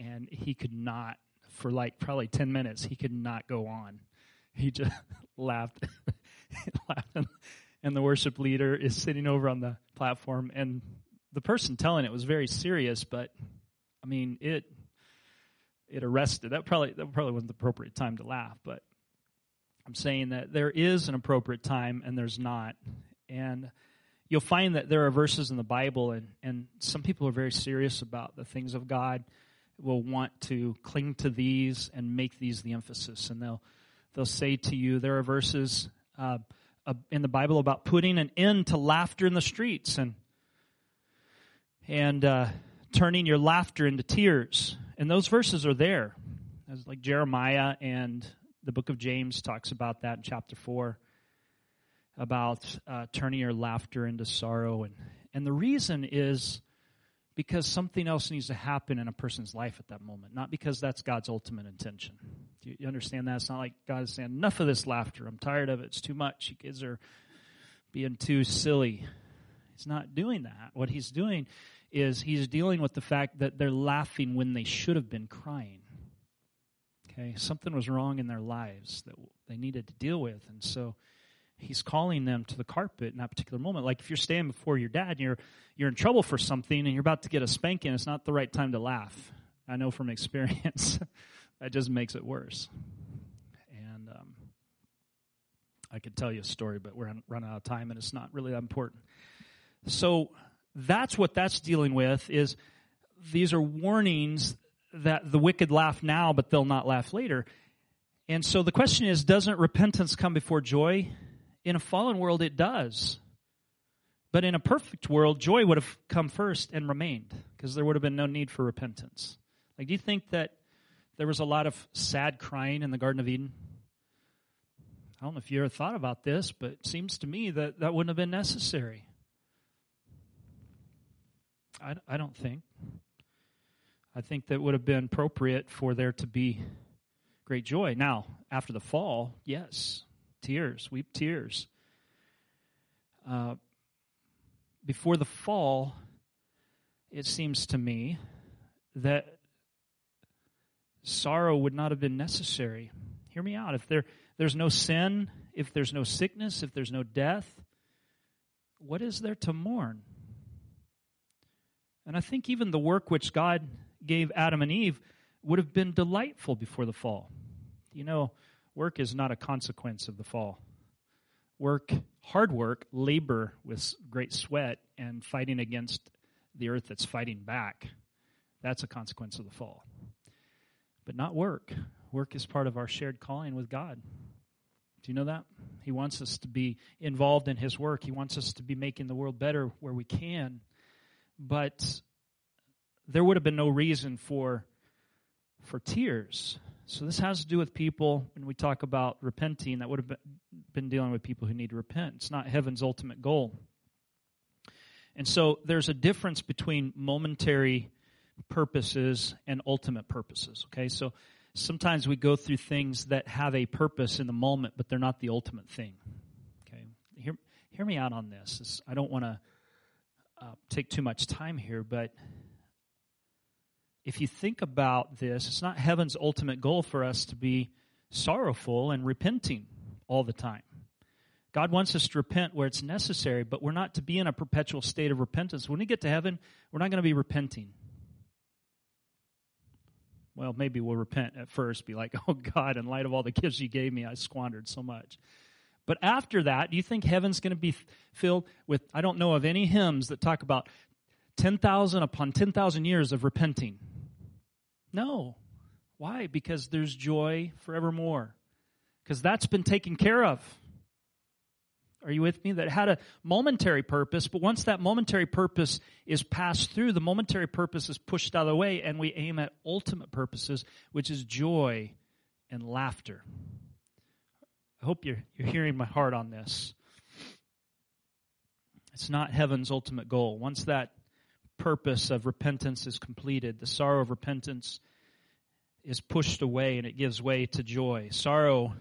And he could not, for like probably ten minutes, he could not go on. He just laughed, laughed and And the worship leader is sitting over on the platform, and the person telling it was very serious, but I mean, it it arrested. That probably that probably wasn't the appropriate time to laugh, but I'm saying that there is an appropriate time and there's not. And you'll find that there are verses in the Bible, and, and some people are very serious about the things of God, will want to cling to these and make these the emphasis. And they'll they'll say to you, there are verses uh, in the Bible about putting an end to laughter in the streets, and and uh, turning your laughter into tears. And those verses are there. As like Jeremiah and the book of James talks about that in chapter four, about uh, turning your laughter into sorrow. And, and the reason is because something else needs to happen in a person's life at that moment, not because that's God's ultimate intention. Do you understand that? It's not like God is saying, enough of this laughter. I'm tired of it. It's too much. You kids are being too silly. He's not doing that. What he's doing is he's dealing with the fact that they're laughing when they should have been crying. Okay, something was wrong in their lives that they needed to deal with, and so he's calling them to the carpet in that particular moment. Like if you're standing before your dad and you're you're in trouble for something and you're about to get a spanking, it's not the right time to laugh. I know from experience. That just makes it worse. And um, I could tell you a story, but we're running out of time, and it's not really that important. So that's what that's dealing with, is these are warnings that the wicked laugh now, but they'll not laugh later. And so the question is, doesn't repentance come before joy? In a fallen world, it does. But in a perfect world, joy would have come first and remained, because there would have been no need for repentance. Like, do you think that there was a lot of sad crying in the Garden of Eden? I don't know if you ever thought about this, but it seems to me that that wouldn't have been necessary. I, I don't think. I think that would have been appropriate for there to be great joy. Now, after the fall, yes, tears, weep tears. Uh, before the fall, it seems to me that sorrow would not have been necessary. Hear me out. If there, there's no sin, if there's no sickness, if there's no death, what is there to mourn? And I think even the work which God gave Adam and Eve would have been delightful before the fall. You know, work is not a consequence of the fall. Work, hard work, labor with great sweat and fighting against the earth that's fighting back, that's a consequence of the fall. But not work. Work is part of our shared calling with God. Do you know that? He wants us to be involved in His work. He wants us to be making the world better where we can. But there would have been no reason for for tears. So this has to do with people, when we talk about repenting, that would have been dealing with people who need to repent. It's not heaven's ultimate goal. And so there's a difference between momentary purposes and ultimate purposes, okay? So sometimes we go through things that have a purpose in the moment, but they're not the ultimate thing, okay? Hear, hear me out on this. It's, I don't want to Uh, take too much time here, but if you think about this, it's not heaven's ultimate goal for us to be sorrowful and repenting all the time. God wants us to repent where it's necessary, but we're not to be in a perpetual state of repentance. When we get to heaven, we're not going to be repenting. Well, maybe we'll repent at first, be like, oh God, in light of all the gifts you gave me, I squandered so much. But after that, do you think heaven's going to be filled with, I don't know of any hymns that talk about ten thousand upon ten thousand years of repenting? No. Why? Because there's joy forevermore. Because that's been taken care of. Are you with me? That had a momentary purpose, but once that momentary purpose is passed through, the momentary purpose is pushed out of the way, and we aim at ultimate purposes, which is joy and laughter. I hope you're, you're hearing my heart on this. It's not heaven's ultimate goal. Once that purpose of repentance is completed, the sorrow of repentance is pushed away and it gives way to joy. Sorrow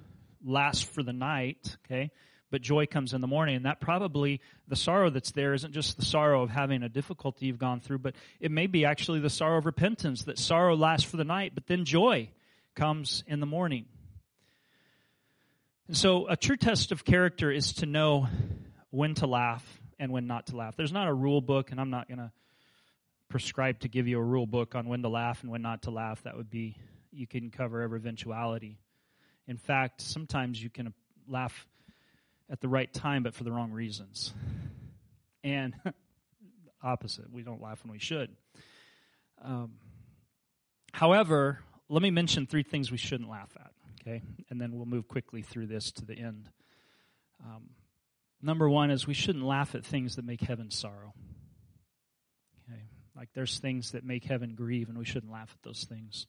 lasts for the night, okay, but joy comes in the morning. And that probably, the sorrow that's there isn't just the sorrow of having a difficulty you've gone through, but it may be actually the sorrow of repentance, that sorrow lasts for the night, but then joy comes in the morning. And so a true test of character is to know when to laugh and when not to laugh. There's not a rule book, and I'm not going to prescribe to give you a rule book on when to laugh and when not to laugh. That would be, you can cover every eventuality. In fact, sometimes you can laugh at the right time, but for the wrong reasons. And opposite, we don't laugh when we should. Um, however, let me mention three things we shouldn't laugh at. Okay, and then we'll move quickly through this to the end. Um, number one is we shouldn't laugh at things that make heaven sorrow. Okay, Like, there's things that make heaven grieve, and we shouldn't laugh at those things.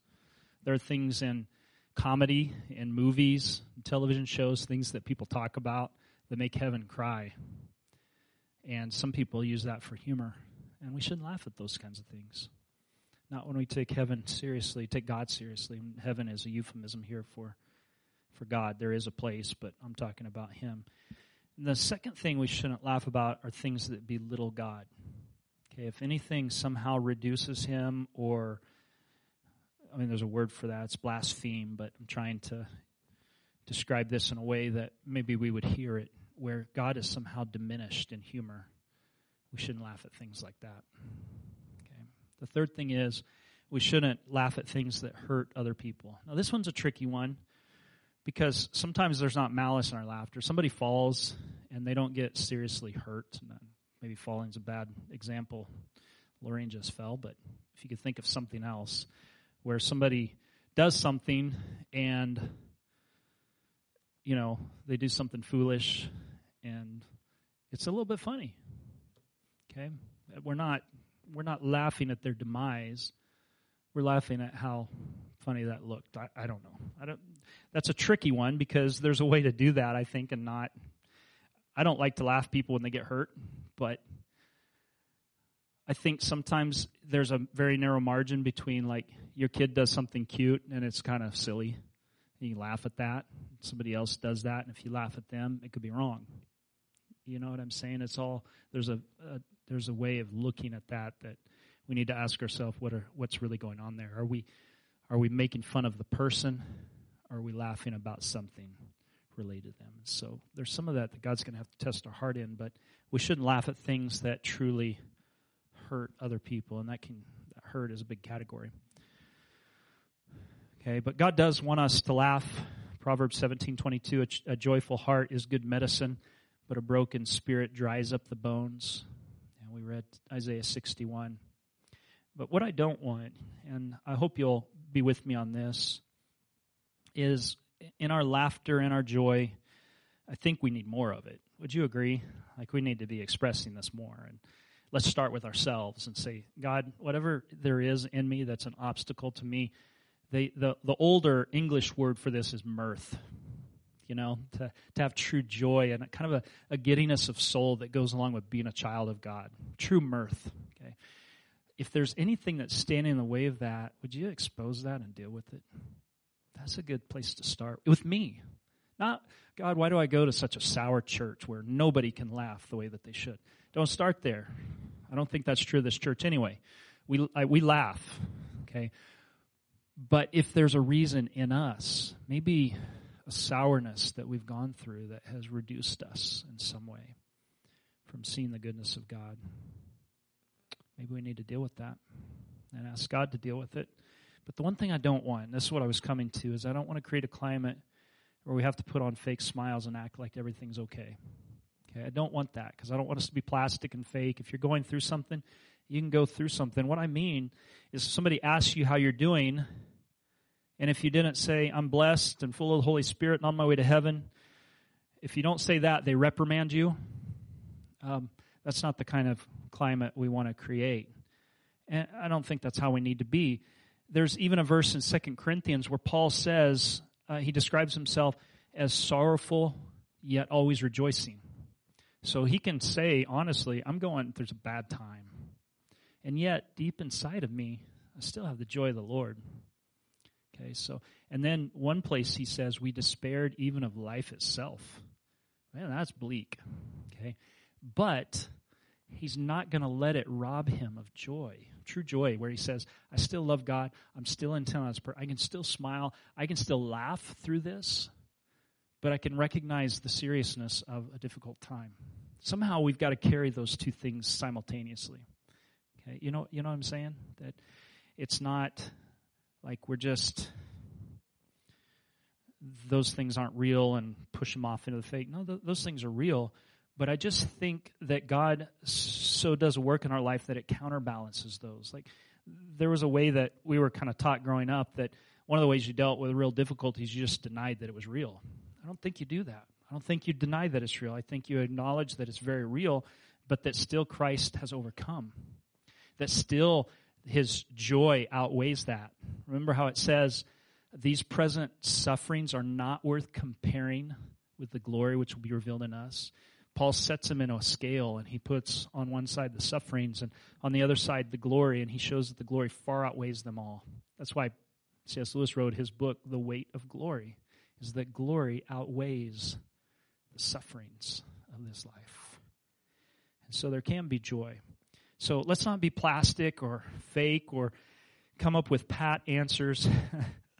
There are things in comedy, in movies, in television shows, things that people talk about that make heaven cry. And some people use that for humor. And we shouldn't laugh at those kinds of things. Not when we take heaven seriously, take God seriously. Heaven is a euphemism here for, for God. There is a place, but I'm talking about Him. And the second thing we shouldn't laugh about are things that belittle God. Okay, if anything somehow reduces Him or, I mean, there's a word for that. It's blaspheme, but I'm trying to describe this in a way that maybe we would hear it, where God is somehow diminished in humor. We shouldn't laugh at things like that. Okay. The third thing is we shouldn't laugh at things that hurt other people. Now, this one's a tricky one because sometimes there's not malice in our laughter. Somebody falls and they don't get seriously hurt. Maybe falling's a bad example. Lorraine just fell, but if you could think of something else where somebody does something and, you know, they do something foolish and it's a little bit funny. Okay, we're not we're not laughing at their demise. We're laughing at how funny that looked. I, I don't know. I don't. That's a tricky one because there's a way to do that, I think, and not. I don't like to laugh at people when they get hurt, but I think sometimes there's a very narrow margin between like your kid does something cute and it's kind of silly, and you laugh at that. Somebody else does that, and if you laugh at them, it could be wrong. You know what I'm saying? It's all there's a, a there's a way of looking at that that we need to ask ourselves what are what's really going on there. Are we are we making fun of the person? Or are we laughing about something related to them? So there's some of that that God's going to have to test our heart in, but we shouldn't laugh at things that truly hurt other people, and that can that hurt is a big category. Okay, but God does want us to laugh. Proverbs seventeen twenty-two: a, a joyful heart is good medicine, but a broken spirit dries up the bones. And we read Isaiah sixty-one. But what I don't want, and I hope you'll be with me on this, is in our laughter and our joy, I think we need more of it. Would you agree? Like, we need to be expressing this more. And let's start with ourselves and say, God, whatever there is in me that's an obstacle to me, they, the, the older English word for this is mirth. You know, to, to have true joy and kind of a, a giddiness of soul that goes along with being a child of God. True mirth. Okay. If there's anything that's standing in the way of that, would you expose that and deal with it? That's a good place to start. With me. Not, God, why do I go to such a sour church where nobody can laugh the way that they should? Don't start there. I don't think that's true of this church anyway. We I, we laugh. Okay. But if there's a reason in us, maybe a sourness that we've gone through that has reduced us in some way from seeing the goodness of God. Maybe we need to deal with that and ask God to deal with it. But the one thing I don't want, and this is what I was coming to, is I don't want to create a climate where we have to put on fake smiles and act like everything's okay. Okay, I don't want that because I don't want us to be plastic and fake. If you're going through something, you can go through something. What I mean is if somebody asks you how you're doing, and if you didn't say, I'm blessed and full of the Holy Spirit and on my way to heaven, if you don't say that, they reprimand you. Um, that's not the kind of climate we want to create. And I don't think that's how we need to be. There's even a verse in Second Corinthians where Paul says, uh, he describes himself as sorrowful yet always rejoicing. So he can say, honestly, I'm going through a bad time. And yet, deep inside of me, I still have the joy of the Lord. Okay, so, and then one place he says, we despaired even of life itself. Man, that's bleak. Okay, but he's not going to let it rob him of joy, true joy, where he says, I still love God. I'm still intent on His prayer. I can still smile. I can still laugh through this, but I can recognize the seriousness of a difficult time. Somehow we've got to carry those two things simultaneously. Okay, you know, you know what I'm saying? That it's not like we're just, those things aren't real and push them off into the fake. No, th- those things are real. But I just think that God so does work in our life that it counterbalances those. Like, there was a way that we were kind of taught growing up that one of the ways you dealt with real difficulties, you just denied that it was real. I don't think you do that. I don't think you deny that it's real. I think you acknowledge that it's very real, but that still Christ has overcome. that still his joy outweighs that. Remember how it says, these present sufferings are not worth comparing with the glory which will be revealed in us. Paul sets them in a scale, and he puts on one side the sufferings and on the other side the glory, and he shows that the glory far outweighs them all. That's why C S Lewis wrote his book, The Weight of Glory, is that glory outweighs the sufferings of this life. And so there can be joy. So let's not be plastic or fake or come up with pat answers.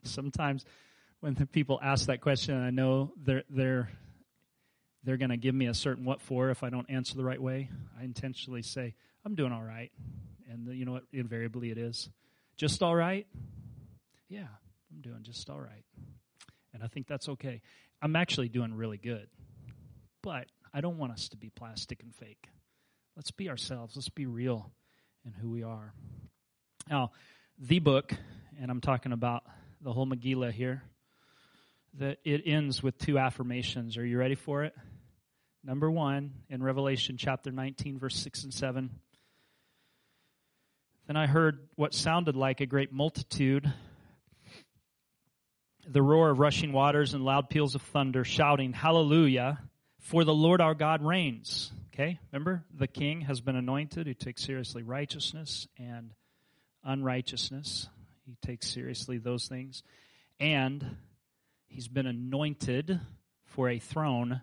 Sometimes when the people ask that question, I know they're they're they're going to give me a certain what for if I don't answer the right way. I intentionally say, I'm doing all right. And the, you know what? Invariably it is. Just all right? Yeah, I'm doing just all right. And I think that's okay. I'm actually doing really good. But I don't want us to be plastic and fake. Let's be ourselves. Let's be real in who we are. Now, the book, and I'm talking about the whole Megillah here, that it ends with two affirmations. Are you ready for it? Number one, in Revelation chapter nineteen, verse six and seven, then I heard what sounded like a great multitude, the roar of rushing waters and loud peals of thunder, shouting, Hallelujah, for the Lord our God reigns. Okay, remember, the king has been anointed, who takes seriously righteousness and unrighteousness. He takes seriously those things. And he's been anointed for a throne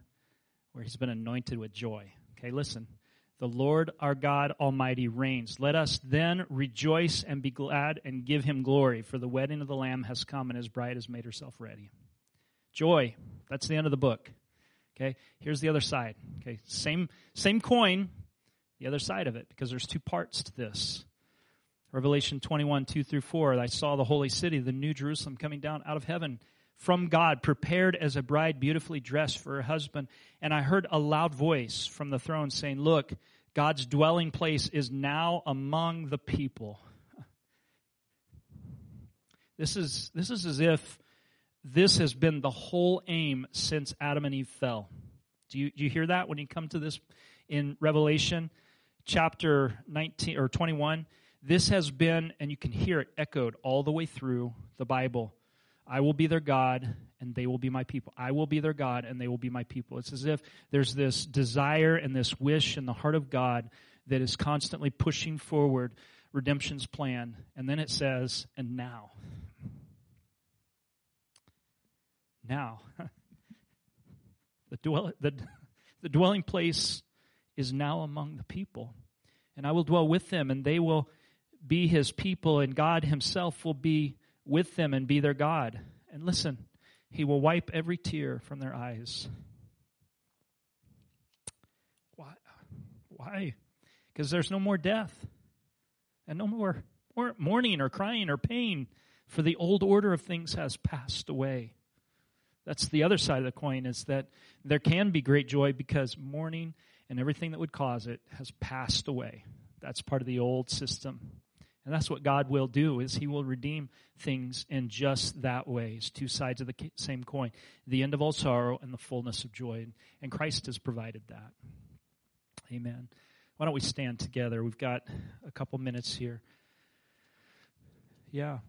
where he's been anointed with joy. Okay, listen. The Lord our God Almighty reigns. Let us then rejoice and be glad and give him glory, for the wedding of the Lamb has come and his bride has made herself ready. Joy. That's the end of the book. Okay, here's the other side. Okay, same same coin, the other side of it, because there's two parts to this. Revelation twenty-one, two through four, I saw the holy city, the new Jerusalem, coming down out of heaven from God, prepared as a bride beautifully dressed for her husband. And I heard a loud voice from the throne saying, look, God's dwelling place is now among the people. This is this is as if this has been the whole aim since Adam and Eve fell. Do you, do you hear that when you come to this in Revelation chapter nineteen or twenty-one? This has been, and you can hear it echoed all the way through the Bible. I will be their God, and they will be my people. I will be their God, and they will be my people. It's as if there's this desire and this wish in the heart of God that is constantly pushing forward redemption's plan. And then it says, and now. Now, the, dwell, the, the dwelling place is now among the people, and I will dwell with them, and they will be his people, and God himself will be with them and be their God. And listen, he will wipe every tear from their eyes. Why? Why? Because there's no more death, and no more, more mourning or crying or pain, for the old order of things has passed away. That's the other side of the coin, is that there can be great joy because mourning and everything that would cause it has passed away. That's part of the old system. And that's what God will do, is he will redeem things in just that way. It's two sides of the same coin, the end of all sorrow and the fullness of joy. And Christ has provided that. Amen. Why don't we stand together? We've got a couple minutes here. Yeah.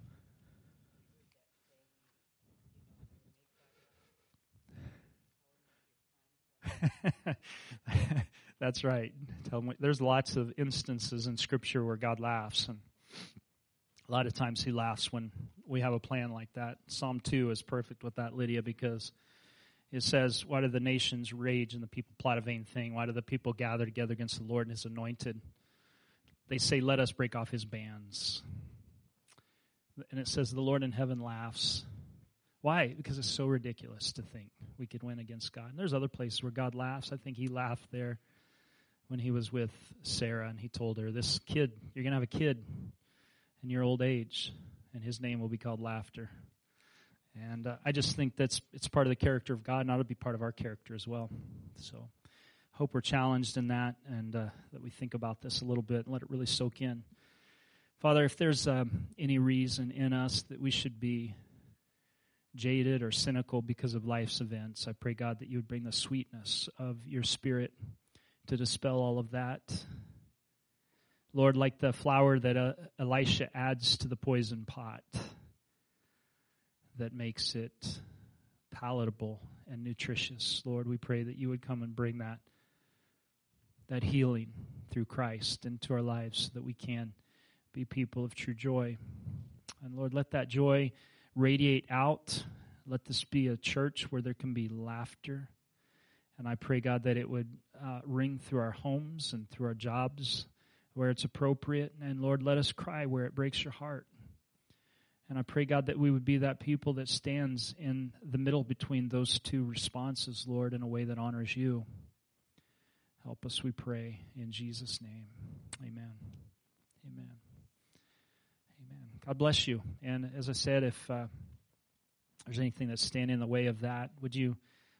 That's right. Tell them, there's lots of instances in Scripture where God laughs, and a lot of times he laughs when we have a plan like that. Psalm two is perfect with that, Lydia, because it says, why do the nations rage and the people plot a vain thing? Why do the people gather together against the Lord and his anointed? They say, let us break off his bands. And it says, the Lord in heaven laughs. Why? Because it's so ridiculous to think we could win against God. And there's other places where God laughs. I think he laughed there when he was with Sarah, and he told her, this kid, you're going to have a kid in your old age, and his name will be called Laughter. And uh, I just think that's it's part of the character of God, and ought to be part of our character as well. So hope we're challenged in that, and uh, that we think about this a little bit and let it really soak in. Father, if there's um, any reason in us that we should be jaded or cynical because of life's events, I pray, God, that you would bring the sweetness of your Spirit to dispel all of that. Lord, like the flour that uh, Elisha adds to the poison pot that makes it palatable and nutritious. Lord, we pray that you would come and bring that, that healing through Christ into our lives so that we can be people of true joy. And Lord, let that joy radiate out. Let this be a church where there can be laughter. And I pray, God, that it would uh, ring through our homes and through our jobs where it's appropriate. And Lord, let us cry where it breaks your heart. And I pray, God, that we would be that people that stands in the middle between those two responses, Lord, in a way that honors you. Help us, we pray, in Jesus' name. Amen. Amen. Amen. God bless you. And as I said, if uh, there's anything that's standing in the way of that, would you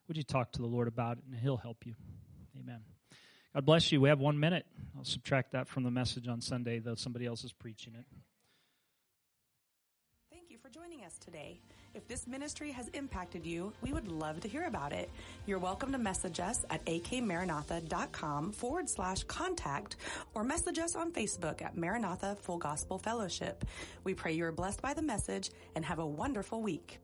would you talk to the Lord about it, and he'll help you. Amen. God bless you. We have one minute. I'll subtract that from the message on Sunday, though somebody else is preaching it. Thank you for joining us today. If this ministry has impacted you, we would love to hear about it. You're welcome to message us at akmaranatha.com forward slash contact or message us on Facebook at Maranatha Full Gospel Fellowship. We pray you are blessed by the message and have a wonderful week.